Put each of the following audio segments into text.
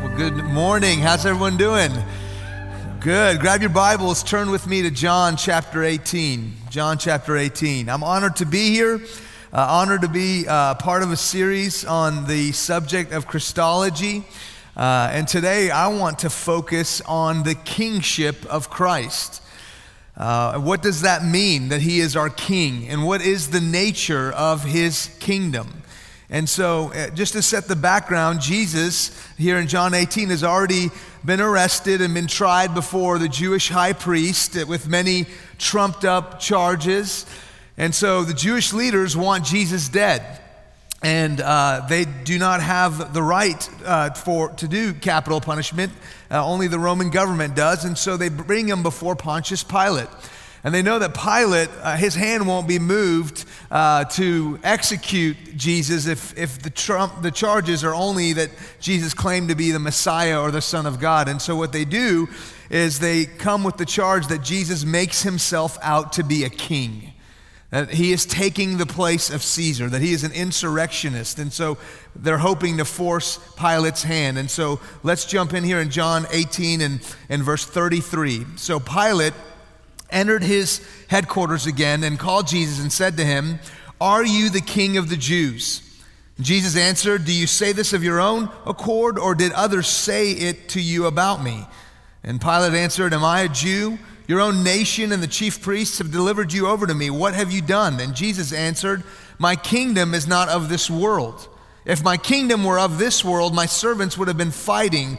Well, good morning. How's everyone doing? Good. Grab your Bibles. Turn with me to John chapter 18. John chapter 18. I'm honored to be here. Honored to be part of a series on the subject of Christology. And today I want to focus on the kingship of Christ. What does that mean, that he is our king? And what is the nature of his kingdom? And so, just to set the background, Jesus, here in John 18, has already been arrested and been tried before the Jewish high priest with many trumped-up charges. And so the Jewish leaders want Jesus dead, and they do not have the right to do capital punishment. Only the Roman government does, and so they bring him before Pontius Pilate. And they know that Pilate, his hand won't be moved to execute Jesus if the charges are only that Jesus claimed to be the Messiah or the Son of God. And so what they do is they come with the charge that Jesus makes himself out to be a king, that he is taking the place of Caesar, that he is an insurrectionist. And so they're hoping to force Pilate's hand. And so let's jump in here in John 18 and verse 33. So Pilate entered his headquarters again and called Jesus and said to him, "Are you the king of the Jews?" Jesus answered, "Do you say this of your own accord, or did others say it to you about me?" And Pilate answered, "Am I a Jew? Your own nation and the chief priests have delivered you over to me. What have you done?" And Jesus answered, "My kingdom is not of this world. If my kingdom were of this world, my servants would have been fighting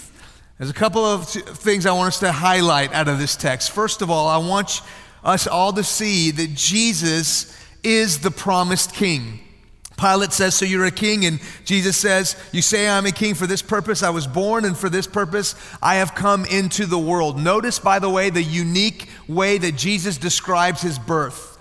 There's a couple of things I want us to highlight out of this text. First of all, I want us all to see that Jesus is the promised king. Pilate says, "So you're a king?" And Jesus says, "You say I'm a king. For this purpose I was born, and for this purpose I have come into the world." Notice, by the way, the unique way that Jesus describes his birth.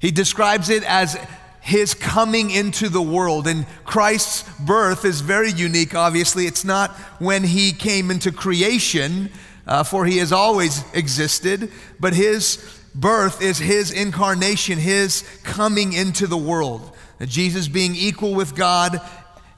He describes it as his coming into the world. And Christ's birth is very unique, obviously. It's not when he came into creation, for he has always existed, but his birth is his incarnation, his coming into the world. Jesus, being equal with God,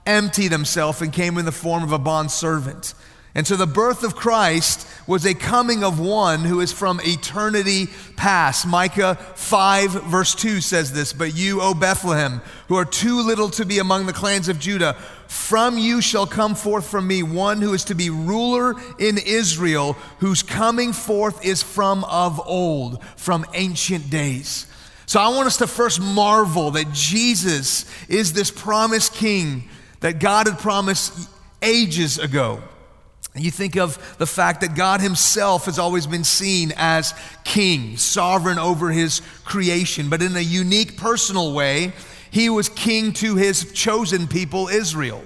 emptied himself and came in the form of a bondservant. And so the birth of Christ was a coming of one who is from eternity past. Micah 5 verse 2 says this, "But you, O Bethlehem, who are too little to be among the clans of Judah, from you shall come forth from me one who is to be ruler in Israel, whose coming forth is from of old, from ancient days." So I want us to first marvel that Jesus is this promised king that God had promised ages ago. You think of the fact that God himself has always been seen as king, sovereign over his creation. But in a unique personal way, he was king to his chosen people, Israel.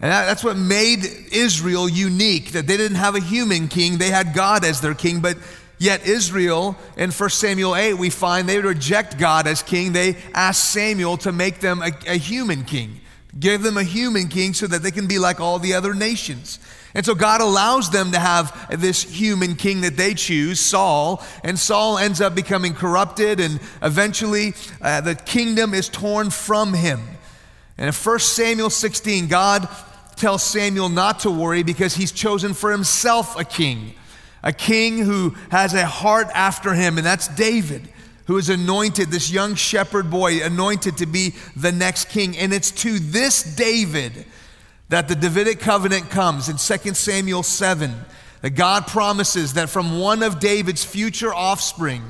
And that's what made Israel unique, that they didn't have a human king. They had God as their king. But yet Israel, in 1 Samuel 8, we find they reject God as king. They ask Samuel to make them a human king. Give them a human king so that they can be like all the other nations. And so God allows them to have this human king that they choose, Saul. And Saul ends up becoming corrupted, and eventually the kingdom is torn from him. And in 1 Samuel 16, God tells Samuel not to worry because he's chosen for himself a king who has a heart after him, and that's David, who is anointed, this young shepherd boy, anointed to be the next king. And it's to this David that the Davidic covenant comes in 2 Samuel 7. that God promises that from one of David's future offspring,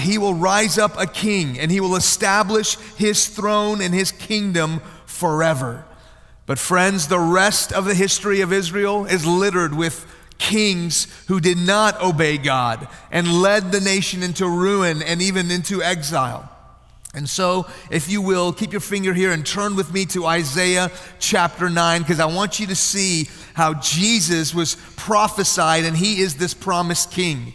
he will rise up a king and he will establish his throne and his kingdom forever. But friends, the rest of the history of Israel is littered with kings who did not obey God and led the nation into ruin and even into exile. And so, if you will, keep your finger here and turn with me to Isaiah chapter 9, because I want you to see how Jesus was prophesied and he is this promised king.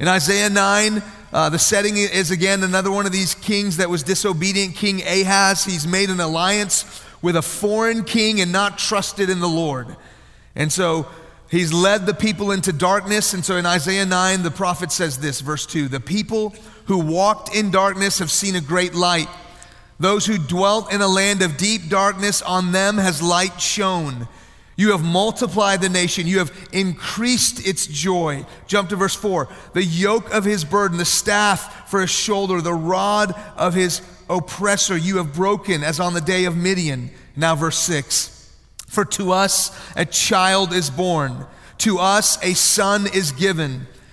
In Isaiah 9, the setting is again another one of these kings that was disobedient, King Ahaz. He's made an alliance with a foreign king and not trusted in the Lord. And so he's led the people into darkness. And so in Isaiah 9, the prophet says this, verse 2, "The people who walked in darkness have seen a great light. Those who dwelt in a land of deep darkness, on them has light shone. You have multiplied the nation. You have increased its joy." Jump to verse 4. "The yoke of his burden, the staff for his shoulder, the rod of his oppressor, you have broken as on the day of Midian." Now verse 6. "For to us a child is born, to us a son is given,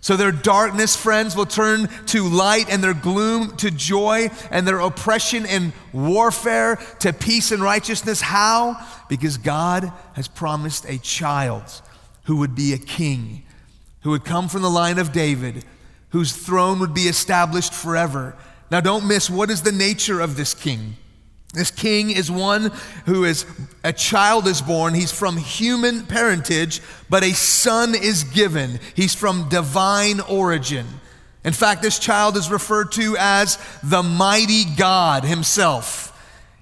So their darkness, friends, will turn to light, and their gloom to joy, and their oppression and warfare to peace and righteousness. How? Because God has promised a child who would be a king, who would come from the line of David, whose throne would be established forever. Now don't miss, what is the nature of this king? This king is one who is, a child is born. He's from human parentage, but a son is given. He's from divine origin. In fact, this child is referred to as the Mighty God himself.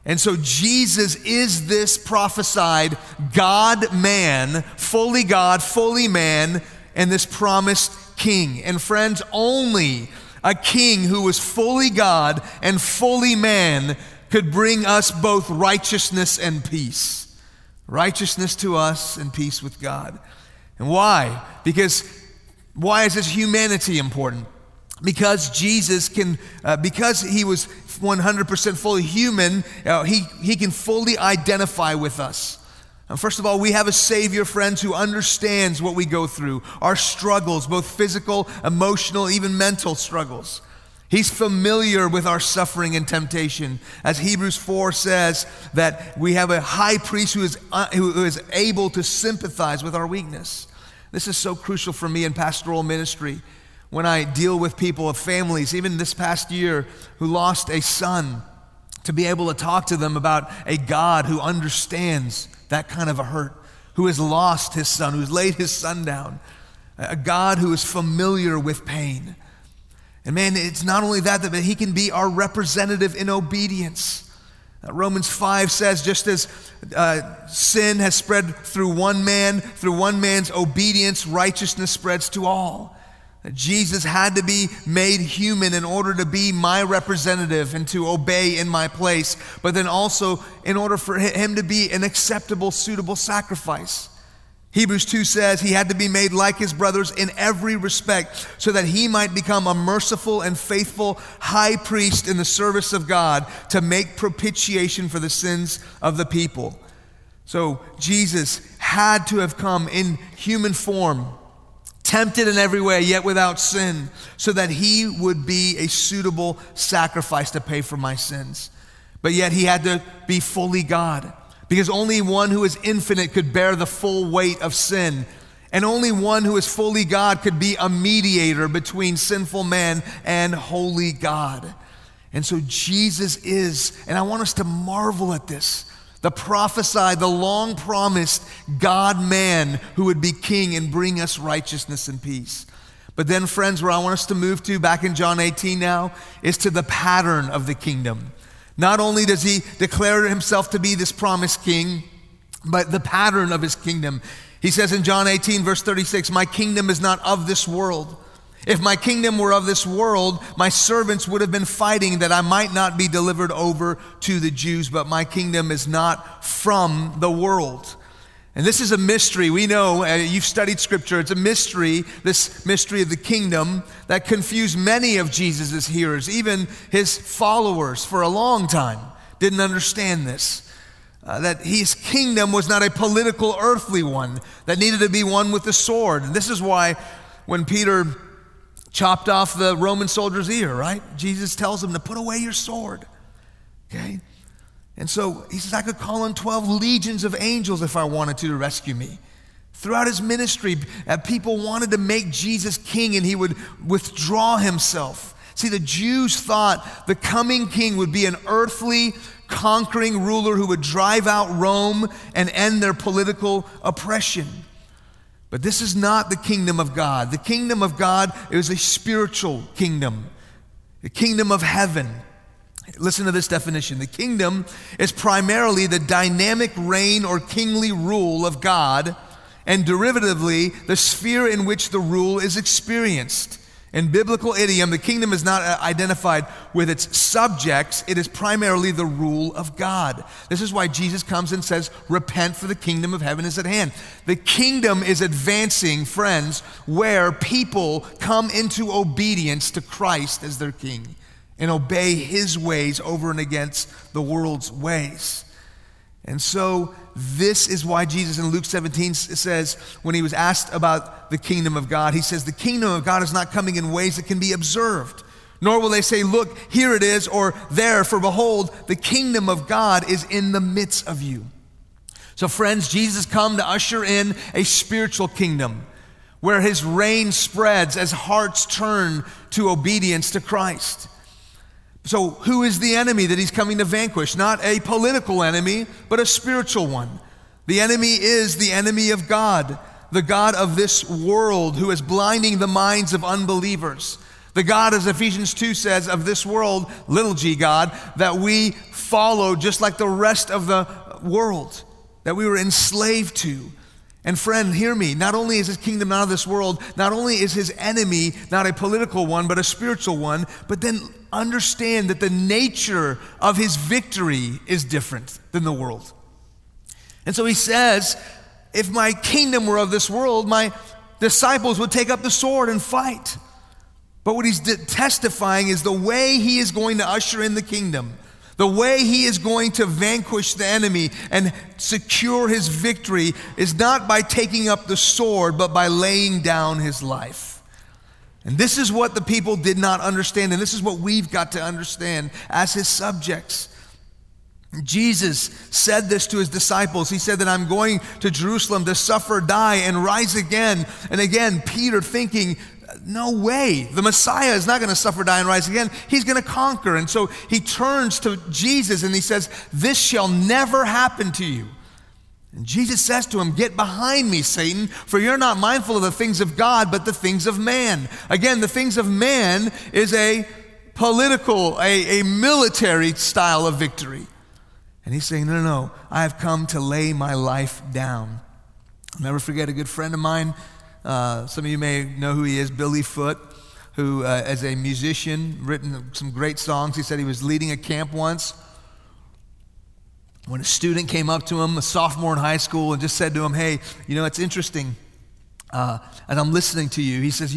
And so Jesus is this prophesied God-man, fully God, fully man, and this promised king. And friends, only a king who was fully God and fully man could bring us both righteousness and peace. Righteousness to us and peace with God. And why? Because why is this humanity important? Because Jesus can, because he was 100% fully human, he can fully identify with us. First of all, we have a Savior, friends, who understands what we go through, our struggles, both physical, emotional, even mental struggles. He's familiar with our suffering and temptation. As Hebrews 4 says, that we have a high priest who is able to sympathize with our weakness. This is so crucial for me in pastoral ministry. When I deal with people, of families, even this past year, who lost a son, to be able to talk to them about a God who understands that kind of a hurt, who has lost his son, who's laid his son down, a God who is familiar with pain. And man, it's not only that, but he can be our representative in obedience. Romans 5 says, just as sin has spread through one man, through one man's obedience, righteousness spreads to all. Jesus had to be made human in order to be my representative and to obey in my place, but then also in order for him to be an acceptable, suitable sacrifice. Hebrews 2 says he had to be made like his brothers in every respect so that he might become a merciful and faithful high priest in the service of God to make propitiation for the sins of the people. So Jesus had to have come in human form, tempted in every way, yet without sin, so that he would be a suitable sacrifice to pay for my sins. But yet he had to be fully God, because only one who is infinite could bear the full weight of sin, and only one who is fully God could be a mediator between sinful man and holy God. And so Jesus is, and I want us to marvel at this, the prophesied, the long-promised God-man who would be king and bring us righteousness and peace. But then, friends, where I want us to move to, back in John 18 now, is to the pattern of the kingdom. Not only does he declare himself to be this promised king, but the pattern of his kingdom. He says in John 18, verse 36, "My kingdom is not of this world. If my kingdom were of this world, my servants would have been fighting that I might not be delivered over to the Jews, but my kingdom is not from the world. And this is a mystery. We know, you've studied scripture, it's a mystery, this mystery of the kingdom that confused many of Jesus' hearers, even his followers for a long time didn't understand this. That his kingdom was not a political earthly one, that needed to be won with the sword. And this is why when Peter chopped off the Roman soldier's ear, right? Jesus tells him to put away your sword, okay? And so he says, I could call on 12 legions of angels if I wanted to rescue me. Throughout his ministry, people wanted to make Jesus king and he would withdraw himself. See, the Jews thought the coming king would be an earthly conquering ruler who would drive out Rome and end their political oppression. But this is not the kingdom of God. The kingdom of God is a spiritual kingdom, the kingdom of heaven. Listen to this definition. The kingdom is primarily the dynamic reign or kingly rule of God, and derivatively, the sphere in which the rule is experienced. In biblical idiom, the kingdom is not identified with its subjects. It is primarily the rule of God. This is why Jesus comes and says, repent for the kingdom of heaven is at hand. The kingdom is advancing, friends, where people come into obedience to Christ as their king and obey his ways over and against the world's ways. And so this is why Jesus in Luke 17 says, when he was asked about the kingdom of God, he says, the kingdom of God is not coming in ways that can be observed, nor will they say, look, here it is, or there, for behold, the kingdom of God is in the midst of you. So friends, Jesus come to usher in a spiritual kingdom where his reign spreads as hearts turn to obedience to Christ. So who is the enemy that he's coming to vanquish? Not a political enemy, but a spiritual one. The enemy is the enemy of God, the God of this world who is blinding the minds of unbelievers. The God, as Ephesians 2 says, of this world, little g God, that we follow just like the rest of the world, that we were enslaved to. And friend, hear me, not only is his kingdom not of this world, not only is his enemy not a political one, but a spiritual one, but then understand that the nature of his victory is different than the world. And so he says, if my kingdom were of this world, my disciples would take up the sword and fight. But what he's testifying is the way he is going to usher in the kingdom, the way he is going to vanquish the enemy and secure his victory is not by taking up the sword, but by laying down his life. And this is what the people did not understand, and this is what we've got to understand as his subjects. Jesus said this to his disciples. He said that I'm going to Jerusalem to suffer, die, and rise again. And again, Peter thinking, no way. The Messiah is not going to suffer, die, and rise again. He's going to conquer. And so he turns to Jesus and he says, this shall never happen to you. And Jesus says to him, get behind me, Satan, for you're not mindful of the things of God, but the things of man. Again, the things of man is a political, a military style of victory. And he's saying, no, I have come to lay my life down. I'll never forget a good friend of mine. Some of you may know who he is, Billy Foote, who as a musician, written some great songs. He said he was leading a camp once when a student came up to him, a sophomore in high school, and just said to him, hey, it's interesting, and I'm listening to you. He says,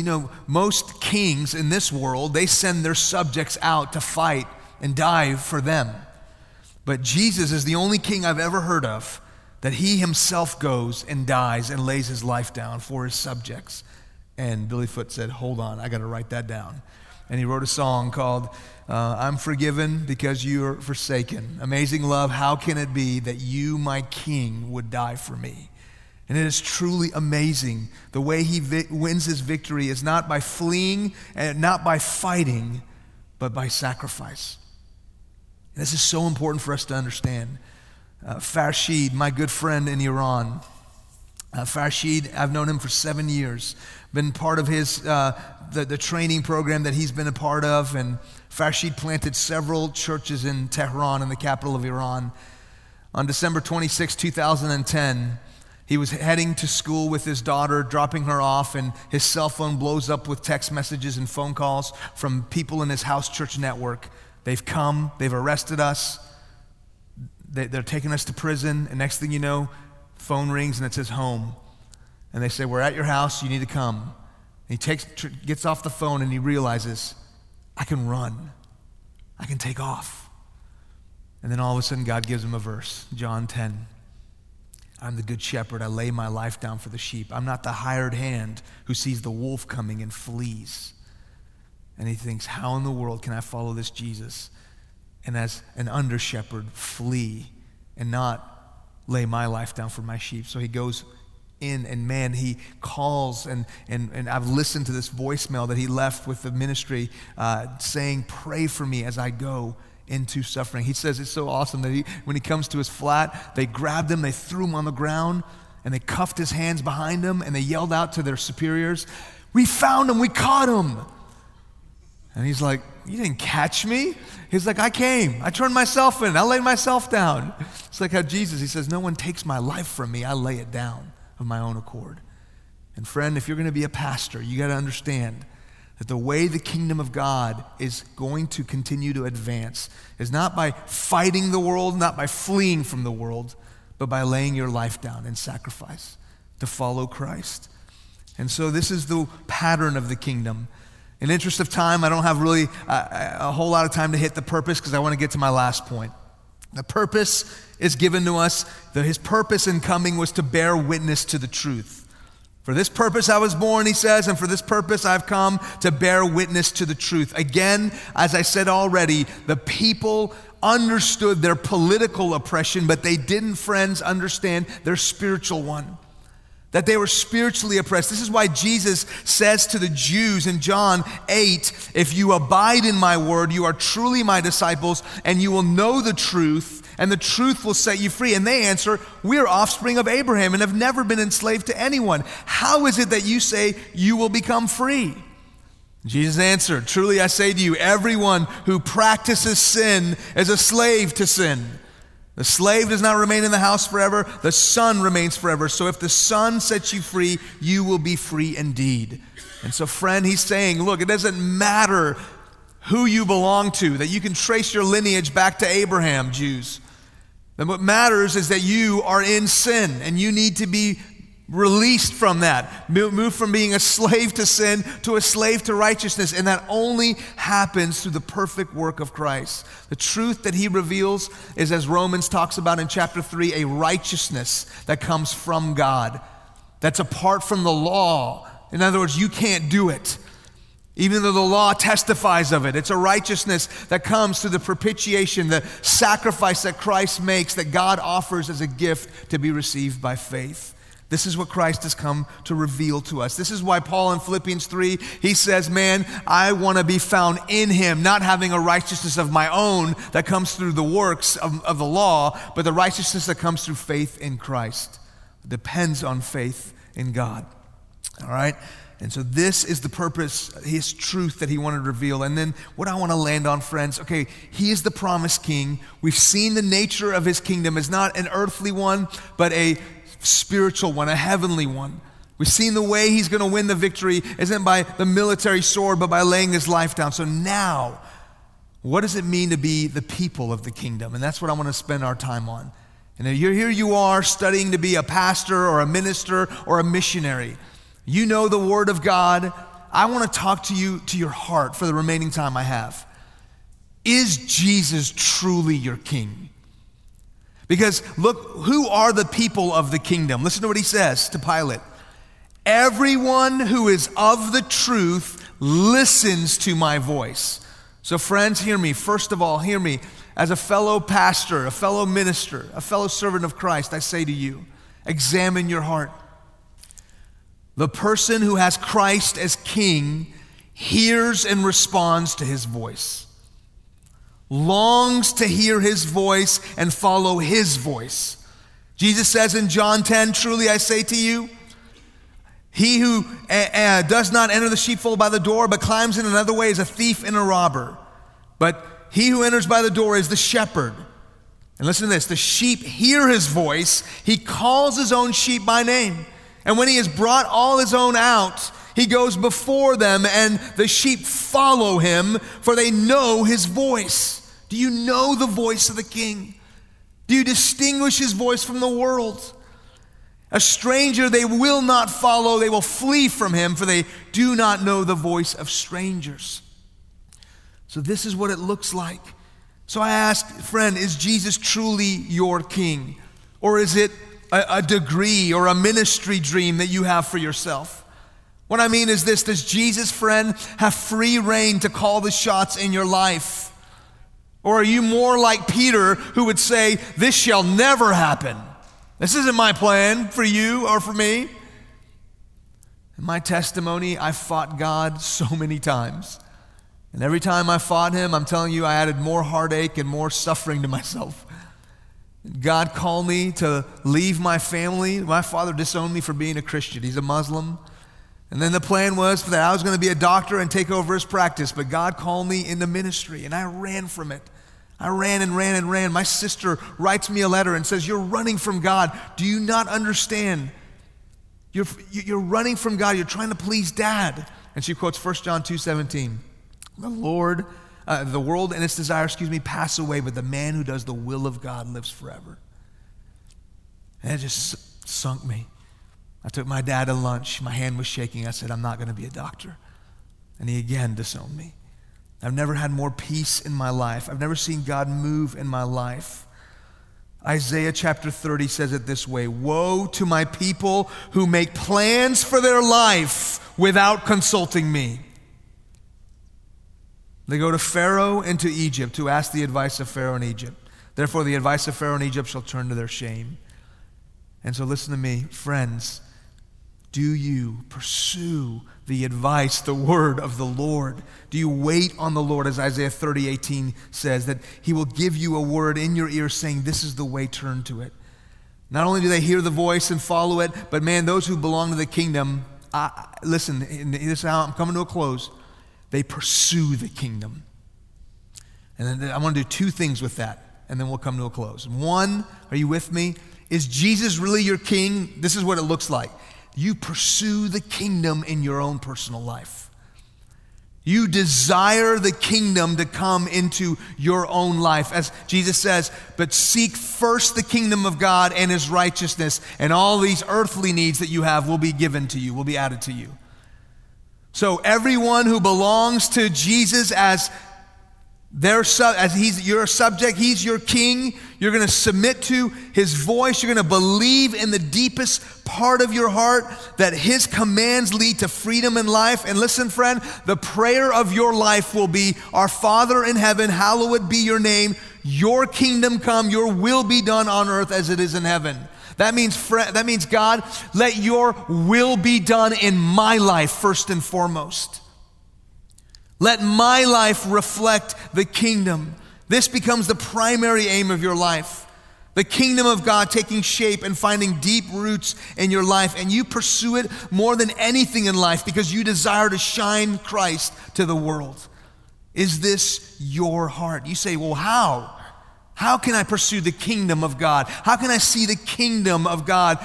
most kings in this world, they send their subjects out to fight and die for them. But Jesus is the only king I've ever heard of that he himself goes and dies and lays his life down for his subjects. And Billy Foote said, hold on, I got to write that down. And he wrote a song called, I'm Forgiven Because You're Forsaken. Amazing love, how can it be that you, my king, would die for me? And it is truly amazing. The way he wins his victory is not by fleeing and not by fighting, but by sacrifice. And this is so important for us to understand. Farshid, my good friend in Iran. Farshid, I've known him for 7 years, been part of his the training program that he's been a part of, and Farshid planted several churches in Tehran, in the capital of Iran. On December 26, 2010, He was heading to school with his daughter, dropping her off, and his cell phone blows up with text messages and phone calls from people in his house church network. They've come, they've arrested us, they're taking us to prison, and next thing you know, phone rings and it says home. And they say, we're at your house, you need to come. And he gets off the phone and he realizes, I can run, I can take off. And then all of a sudden God gives him a verse, John 10. I'm the good shepherd. I lay my life down for the sheep. I'm not the hired hand who sees the wolf coming and flees. And he thinks, how in the world can I follow this Jesus and as an under shepherd flee and not lay my life down for my sheep? So he goes in and man, he calls and I've listened to this voicemail that he left with the ministry saying, pray for me as I go into suffering. He says it's so awesome that when he comes to his flat, they grabbed him, they threw him on the ground, and they cuffed his hands behind him, and they yelled out to their superiors, we found him, we caught him. And he's like, you didn't catch me? He's like, I came, I turned myself in, I laid myself down. It's like how Jesus, he says, no one takes my life from me, I lay it down of my own accord. And friend, if you're gonna be a pastor, you gotta understand that the way the kingdom of God is going to continue to advance is not by fighting the world, not by fleeing from the world, but by laying your life down in sacrifice to follow Christ. And so this is the pattern of the kingdom. In the interest of time, I don't have really a whole lot of time to hit the purpose because I want to get to my last point. The purpose is given to us. His purpose in coming was to bear witness to the truth. For this purpose I was born, he says, and for this purpose I've come to bear witness to the truth. Again, as I said already, the people understood their political oppression, but they didn't, friends, understand their spiritual one. That they were spiritually oppressed. This is why Jesus says to the Jews in John 8, if you abide in my word, you are truly my disciples, and you will know the truth, and the truth will set you free. And they answer, we are offspring of Abraham and have never been enslaved to anyone. How is it that you say you will become free? Jesus answered, truly I say to you, everyone who practices sin is a slave to sin. The slave does not remain in the house forever, the son remains forever. So if the son sets you free, you will be free indeed. And so friend, he's saying, look, it doesn't matter who you belong to, that you can trace your lineage back to Abraham, Jews. Then what matters is that you are in sin and you need to be released from that. Move from being a slave to sin to a slave to righteousness, and that only happens through the perfect work of Christ. The truth that he reveals is, as Romans talks about in chapter 3, a righteousness that comes from God, that's apart from the law. In other words, you can't do it. Even though the law testifies of it, it's a righteousness that comes through the propitiation, the sacrifice that Christ makes, that God offers as a gift to be received by faith. This is what Christ has come to reveal to us. This is why Paul in Philippians 3, he says, man, I want to be found in him, not having a righteousness of my own that comes through the works of the law, but the righteousness that comes through faith in Christ. It depends on faith in God, all right? And so this is the purpose, his truth that he wanted to reveal. And then what I want to land on, friends, okay, he is the promised king. We've seen the nature of his kingdom is not an earthly one, but a spiritual one, a heavenly one. We've seen the way he's going to win the victory isn't by the military sword, but by laying his life down. So now, what does it mean to be the people of the kingdom? And that's what I want to spend our time on. And here you are studying to be a pastor or a minister or a missionary. You know the Word of God. I want to talk to you to your heart for the remaining time I have. Is Jesus truly your king? Because look, who are the people of the kingdom? Listen to what he says to Pilate. Everyone who is of the truth listens to my voice. So friends, hear me. First of all, hear me. As a fellow pastor, a fellow minister, a fellow servant of Christ, I say to you, examine your heart. The person who has Christ as king hears and responds to his voice, longs to hear his voice and follow his voice. Jesus says in John 10, truly I say to you, he who does not enter the sheepfold by the door but climbs in another way is a thief and a robber. But he who enters by the door is the shepherd. And listen to this, the sheep hear his voice. He calls his own sheep by name. And when he has brought all his own out, he goes before them, and the sheep follow him, for they know his voice. Do you know the voice of the King? Do you distinguish his voice from the world? A stranger they will not follow, they will flee from him, for they do not know the voice of strangers. So this is what it looks like. So I ask, friend, is Jesus truly your King? Or is it a degree or a ministry dream that you have for yourself? What I mean is this, does Jesus, friend, have free reign to call the shots in your life? Or are you more like Peter, who would say, this shall never happen. This isn't my plan for you or for me. In my testimony, I fought God so many times. And every time I fought him, I'm telling you, I added more heartache and more suffering to myself. God called me to leave my family. My father disowned me for being a Christian. He's a Muslim. And then the plan was that I was going to be a doctor and take over his practice. But God called me into ministry, and I ran from it. I ran and ran and ran. My sister writes me a letter and says, you're running from God. Do you not understand? You're running from God. You're trying to please Dad. And she quotes 1 John 2:17. The world and its desire, pass away, but the man who does the will of God lives forever. And it just sunk me. I took my dad to lunch. My hand was shaking. I said, I'm not going to be a doctor. And he again disowned me. I've never had more peace in my life. I've never seen God move in my life. Isaiah chapter 30 says it this way, woe to my people who make plans for their life without consulting me. They go to Pharaoh and to Egypt to ask the advice of Pharaoh in Egypt. Therefore, the advice of Pharaoh in Egypt shall turn to their shame. And so listen to me, friends. Do you pursue the advice, the word of the Lord? Do you wait on the Lord, as Isaiah 30:18 says, that he will give you a word in your ear saying, this is the way, turn to it. Not only do they hear the voice and follow it, but man, those who belong to the kingdom, listen, this is how I'm coming to a close. They pursue the kingdom. And then I want to do two things with that, and then we'll come to a close. One, are you with me? Is Jesus really your King? This is what it looks like. You pursue the kingdom in your own personal life. You desire the kingdom to come into your own life. As Jesus says, but seek first the kingdom of God and his righteousness, and all these earthly needs that you have will be given to you, will be added to you. So everyone who belongs to Jesus as he's your subject, he's your King, you're going to submit to his voice, you're going to believe in the deepest part of your heart that his commands lead to freedom and life. And listen, friend, the prayer of your life will be, our Father in heaven, hallowed be your name, your kingdom come, your will be done on earth as it is in heaven. That means, God, let your will be done in my life first and foremost. Let my life reflect the kingdom. This becomes the primary aim of your life. The kingdom of God taking shape and finding deep roots in your life. And you pursue it more than anything in life because you desire to shine Christ to the world. Is this your heart? You say, well, how? How can I pursue the kingdom of God? How can I see the kingdom of God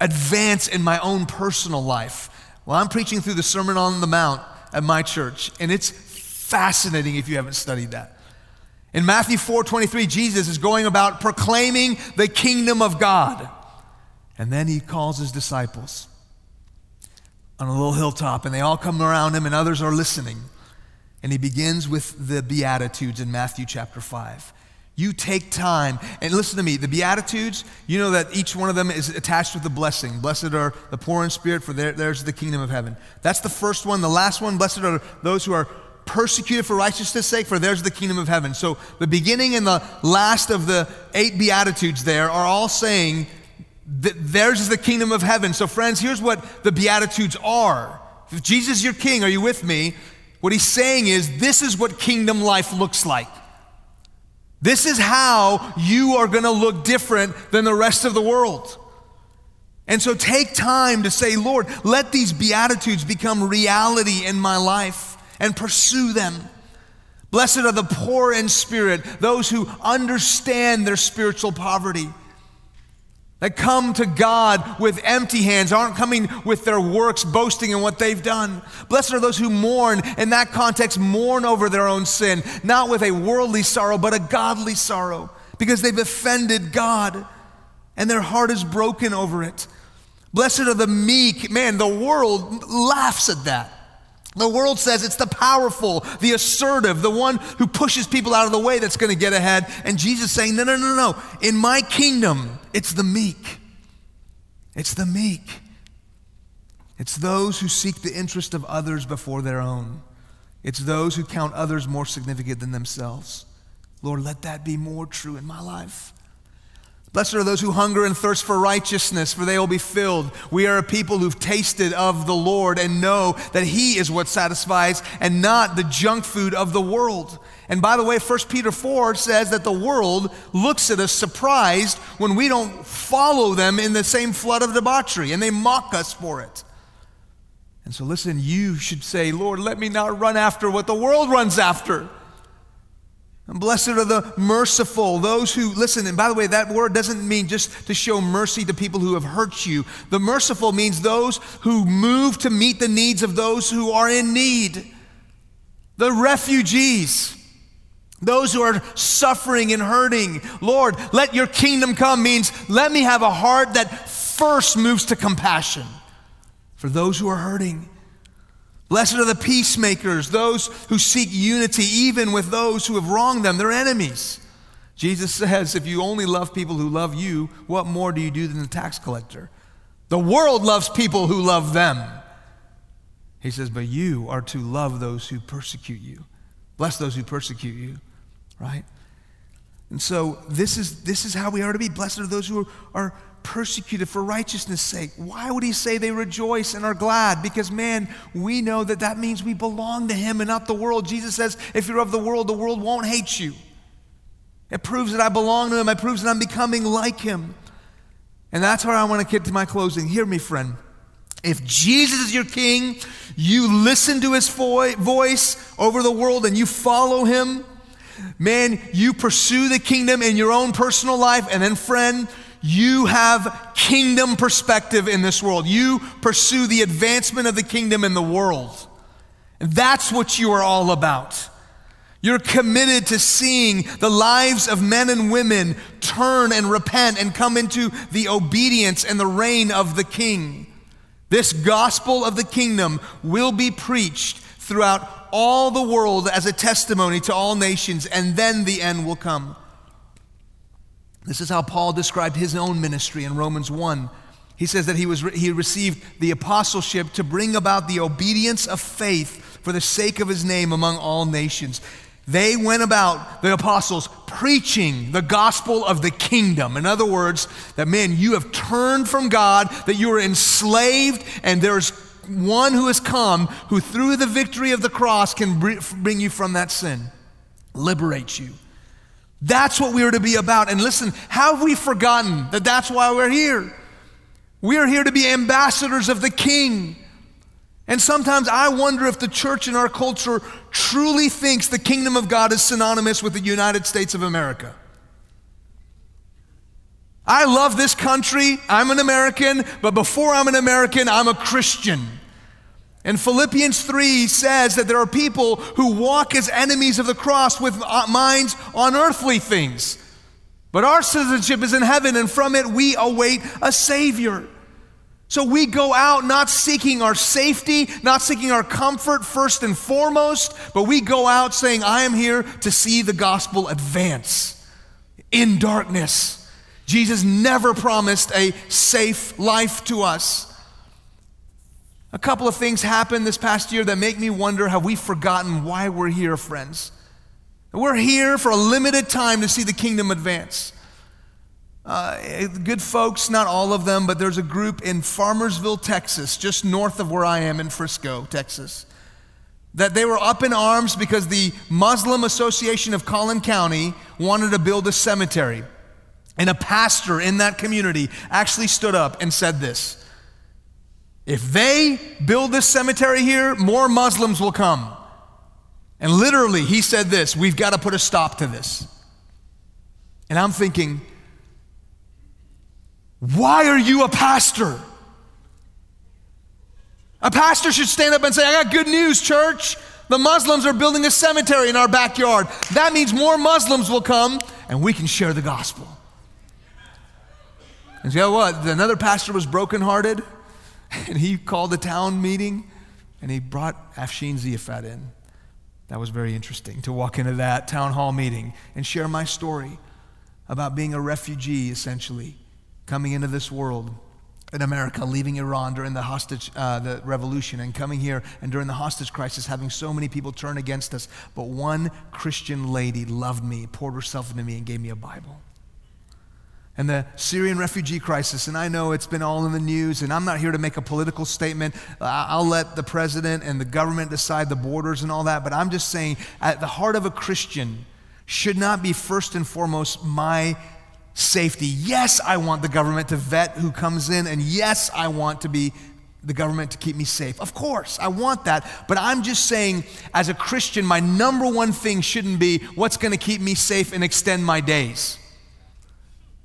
advance in my own personal life? Well, I'm preaching through the Sermon on the Mount at my church, and it's fascinating if you haven't studied that. In Matthew 4:23, Jesus is going about proclaiming the kingdom of God. And then he calls his disciples on a little hilltop, and they all come around him, and others are listening. And he begins with the Beatitudes in Matthew chapter 5. You take time, and listen to me, the Beatitudes, you know that each one of them is attached with a blessing. Blessed are the poor in spirit, for theirs is the kingdom of heaven. That's the first one. The last one, blessed are those who are persecuted for righteousness' sake, for theirs is the kingdom of heaven. So the beginning and the last of the 8 Beatitudes there are all saying that theirs is the kingdom of heaven. So friends, here's what the Beatitudes are. If Jesus is your King, are you with me? What he's saying is, this is what kingdom life looks like. This is how you are going to look different than the rest of the world. And so take time to say, Lord, let these Beatitudes become reality in my life and pursue them. Blessed are the poor in spirit, those who understand their spiritual poverty, that come to God with empty hands, aren't coming with their works boasting in what they've done. Blessed are those who mourn, in that context, mourn over their own sin, not with a worldly sorrow, but a godly sorrow, because they've offended God and their heart is broken over it. Blessed are the meek. Man, the world laughs at that. The world says it's the powerful, the assertive, the one who pushes people out of the way that's going to get ahead. And Jesus is saying, no, no, no, no. In my kingdom, it's the meek. It's the meek. It's those who seek the interest of others before their own. It's those who count others more significant than themselves. Lord, let that be more true in my life. Blessed are those who hunger and thirst for righteousness, for they will be filled. We are a people who've tasted of the Lord and know that He is what satisfies and not the junk food of the world. And by the way, 1 Peter 4 says that the world looks at us surprised when we don't follow them in the same flood of debauchery, and they mock us for it. And so listen, you should say, Lord, let me not run after what the world runs after. And blessed are the merciful, those who, listen, and by the way, that word doesn't mean just to show mercy to people who have hurt you. The merciful means those who move to meet the needs of those who are in need. The refugees, those who are suffering and hurting. Lord, let your kingdom come means let me have a heart that first moves to compassion for those who are hurting. Blessed are the peacemakers, those who seek unity, even with those who have wronged them, their enemies. Jesus says, if you only love people who love you, what more do you do than the tax collector? The world loves people who love them. He says, but you are to love those who persecute you. Bless those who persecute you, right? And so this is how we are to be. Blessed are those who are persecuted for righteousness' sake. Why would he say they rejoice and are glad? Because, man, we know that that means we belong to him and not the world. Jesus says, if you're of the world won't hate you. It proves that I belong to him. It proves that I'm becoming like him. And that's where I want to get to my closing. Hear me, friend. If Jesus is your king, you listen to his voice over the world and you follow him. Man, you pursue the kingdom in your own personal life. And then, friend, you have kingdom perspective in this world. You pursue the advancement of the kingdom in the world. And that's what you are all about. You're committed to seeing the lives of men and women turn and repent and come into the obedience and the reign of the King. This gospel of the kingdom will be preached throughout all the world as a testimony to all nations, and then the end will come. This is how Paul described his own ministry in Romans 1. He says that he received the apostleship to bring about the obedience of faith for the sake of his name among all nations. They went about, the apostles, preaching the gospel of the kingdom. In other words, that, man, you have turned from God, that you are enslaved, and there's one who has come who through the victory of the cross can bring you from that sin, liberate you. That's what we are to be about. And listen, have we forgotten that that's why we're here? We are here to be ambassadors of the King. And sometimes I wonder if the church in our culture truly thinks the kingdom of God is synonymous with the United States of America. I love this country. I'm an American, but before I'm an American, I'm a Christian. And Philippians 3 says that there are people who walk as enemies of the cross with minds on earthly things. But our citizenship is in heaven, and from it we await a Savior. So we go out not seeking our safety, not seeking our comfort first and foremost, but we go out saying, I am here to see the gospel advance in darkness. Jesus never promised a safe life to us. A couple of things happened this past year that make me wonder, have we forgotten why we're here, friends? We're here for a limited time to see the kingdom advance. Good folks, not all of them, but there's a group in Farmersville, Texas, just north of where I am in Frisco, Texas, that they were up in arms because the Muslim Association of Collin County wanted to build a cemetery. And a pastor in that community actually stood up and said this: if they build this cemetery here, more Muslims will come. And literally, he said this, we've got to put a stop to this. And I'm thinking, why are you a pastor? A pastor should stand up and say, I got good news, church. The Muslims are building a cemetery in our backyard. That means more Muslims will come and we can share the gospel. And you know what? Another pastor was brokenhearted and he called a town meeting and he brought Afshin Ziafat in. That was very interesting to walk into that town hall meeting and share my story about being a refugee, essentially, coming into this world in America, leaving Iran during the hostage the revolution and coming here and during the hostage crisis, having so many people turn against us. But one Christian lady loved me, poured herself into me, and gave me a Bible. And the Syrian refugee crisis, and I know it's been all in the news, and I'm not here to make a political statement. I'll let the president and the government decide the borders and all that, but I'm just saying, at the heart of a Christian should not be first and foremost my safety. Yes, I want the government to vet who comes in, and yes, I want to be the government to keep me safe. Of course, I want that, but I'm just saying, as a Christian, my number one thing shouldn't be what's going to keep me safe and extend my days.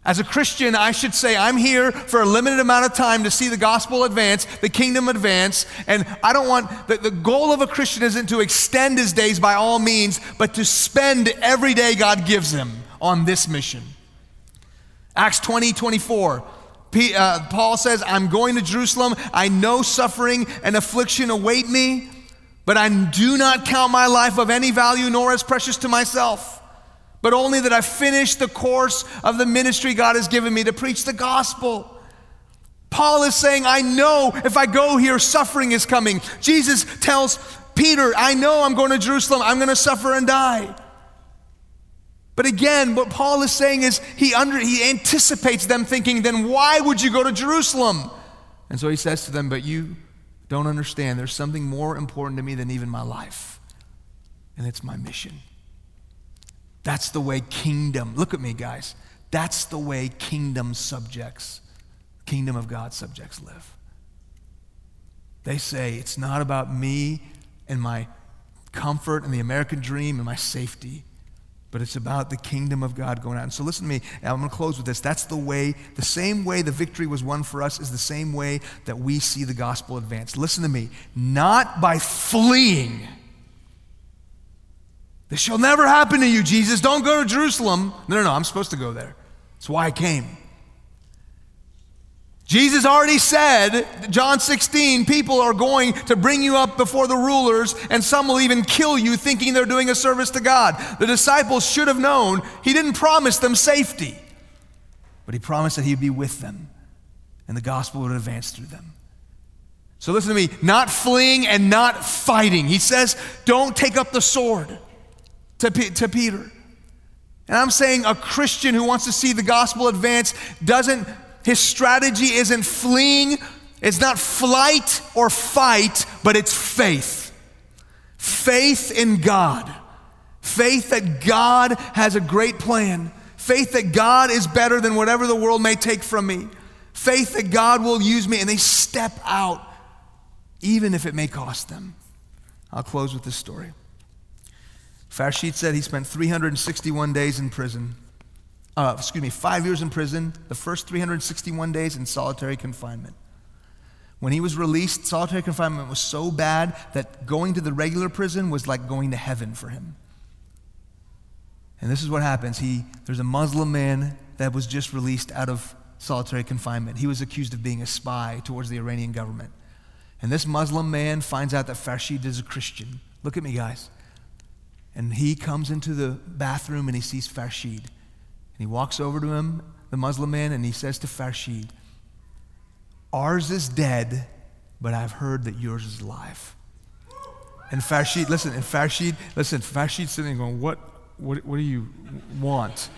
As a Christian, I should say, I'm here for a limited amount of time to see the gospel advance, the kingdom advance, and I don't want, the goal of a Christian isn't to extend his days by all means, but to spend every day God gives him on this mission. Acts 20:24, Paul says, I'm going to Jerusalem, I know suffering and affliction await me, but I do not count my life of any value nor as precious to myself, but only that I finish the course of the ministry God has given me to preach the gospel. Paul is saying, I know if I go here, suffering is coming. Jesus tells Peter, I know I'm going to Jerusalem. I'm going to suffer and die. But again, what Paul is saying is he anticipates them thinking, then why would you go to Jerusalem? And so he says to them, but you don't understand. There's something more important to me than even my life. And it's my mission. That's the way kingdom, look at me guys, that's the way kingdom of God subjects live. They say, it's not about me and my comfort and the American dream and my safety, but it's about the kingdom of God going out. And so listen to me, I'm going to close with this. That's the way, the same way the victory was won for us is the same way that we see the gospel advance. Listen to me, not by fleeing. This shall never happen to you, Jesus. Don't go to Jerusalem. No, I'm supposed to go there. That's why I came. Jesus already said, John 16, people are going to bring you up before the rulers, and some will even kill you thinking they're doing a service to God. The disciples should have known he didn't promise them safety, but he promised that he'd be with them, and the gospel would advance through them. So listen to me, not fleeing and not fighting. He says, don't take up the sword. To Peter. And I'm saying a Christian who wants to see the gospel advance his strategy isn't fleeing, it's not flight or fight, but it's faith. Faith in God. Faith that God has a great plan. Faith that God is better than whatever the world may take from me. Faith that God will use me, and they step out, even if it may cost them. I'll close with this story. Farshid said he spent 361 days in prison. 5 years in prison, the first 361 days in solitary confinement. When he was released, solitary confinement was so bad that going to the regular prison was like going to heaven for him. And this is what happens. There's a Muslim man that was just released out of solitary confinement. He was accused of being a spy towards the Iranian government. And this Muslim man finds out that Farshid is a Christian. Look at me, guys. And he comes into the bathroom and he sees Farshid. And he walks over to him, the Muslim man, and he says to Farshid, ours is dead, but I've heard that yours is alive. And Farshid's sitting there going, what do you want?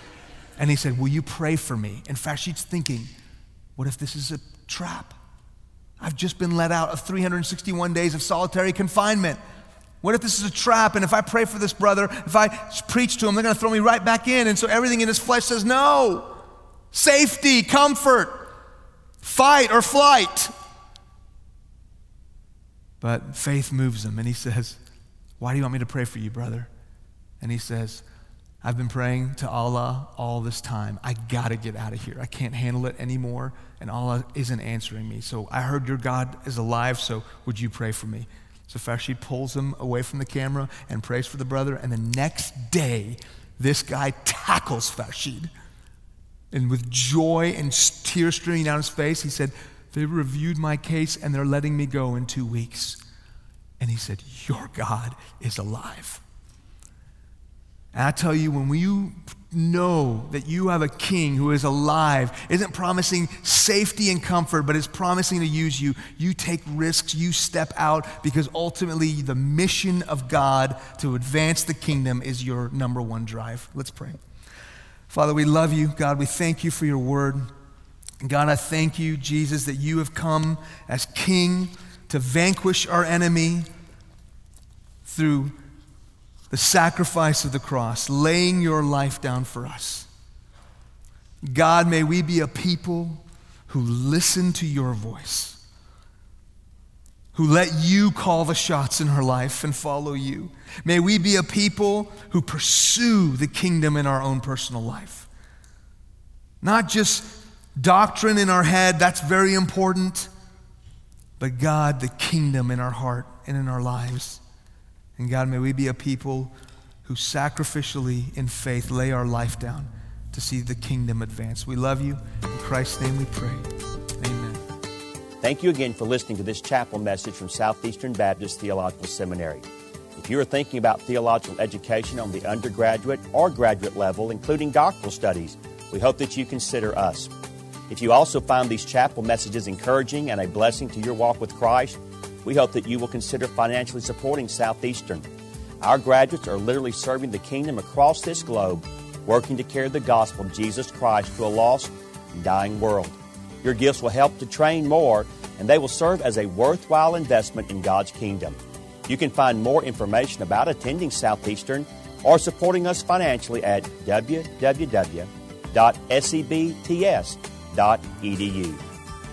And he said, will you pray for me? And Farshid's thinking, what if this is a trap? I've just been let out of 361 days of solitary confinement. What if this is a trap, and if I pray for this brother, if I preach to him, they're going to throw me right back in? And so everything in his flesh says, no. Safety, comfort, fight or flight. But faith moves him, and he says, Why do you want me to pray for you, brother? And he says, I've been praying to Allah all this time. I got to get out of here. I can't handle it anymore, and Allah isn't answering me. So I heard your God is alive, so would you pray for me? So Farshid pulls him away from the camera and prays for the brother, and the next day, this guy tackles Farshid. And with joy and tears streaming down his face, he said, they reviewed my case, and they're letting me go in 2 weeks. And he said, your God is alive. And I tell you, when you know that you have a king who is alive, isn't promising safety and comfort, but is promising to use you, you take risks, you step out, because ultimately the mission of God to advance the kingdom is your number one drive. Let's pray. Father, we love you. God, we thank you for your word. God, I thank you, Jesus, that you have come as king to vanquish our enemy through the sacrifice of the cross, laying your life down for us. God, may we be a people who listen to your voice, who let you call the shots in our life and follow you. May we be a people who pursue the kingdom in our own personal life. Not just doctrine in our head, that's very important, but God, the kingdom in our heart and in our lives. And God, may we be a people who sacrificially in faith lay our life down to see the kingdom advance. We love you. In Christ's name we pray. Amen. Thank you again for listening to this chapel message from Southeastern Baptist Theological Seminary. If you are thinking about theological education on the undergraduate or graduate level, including doctoral studies, we hope that you consider us. If you also find these chapel messages encouraging and a blessing to your walk with Christ, we hope that you will consider financially supporting Southeastern. Our graduates are literally serving the kingdom across this globe, working to carry the gospel of Jesus Christ to a lost and dying world. Your gifts will help to train more, and they will serve as a worthwhile investment in God's kingdom. You can find more information about attending Southeastern or supporting us financially at www.sebts.edu.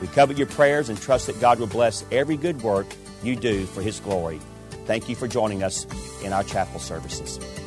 We covet your prayers and trust that God will bless every good work you do for His glory. Thank you for joining us in our chapel services.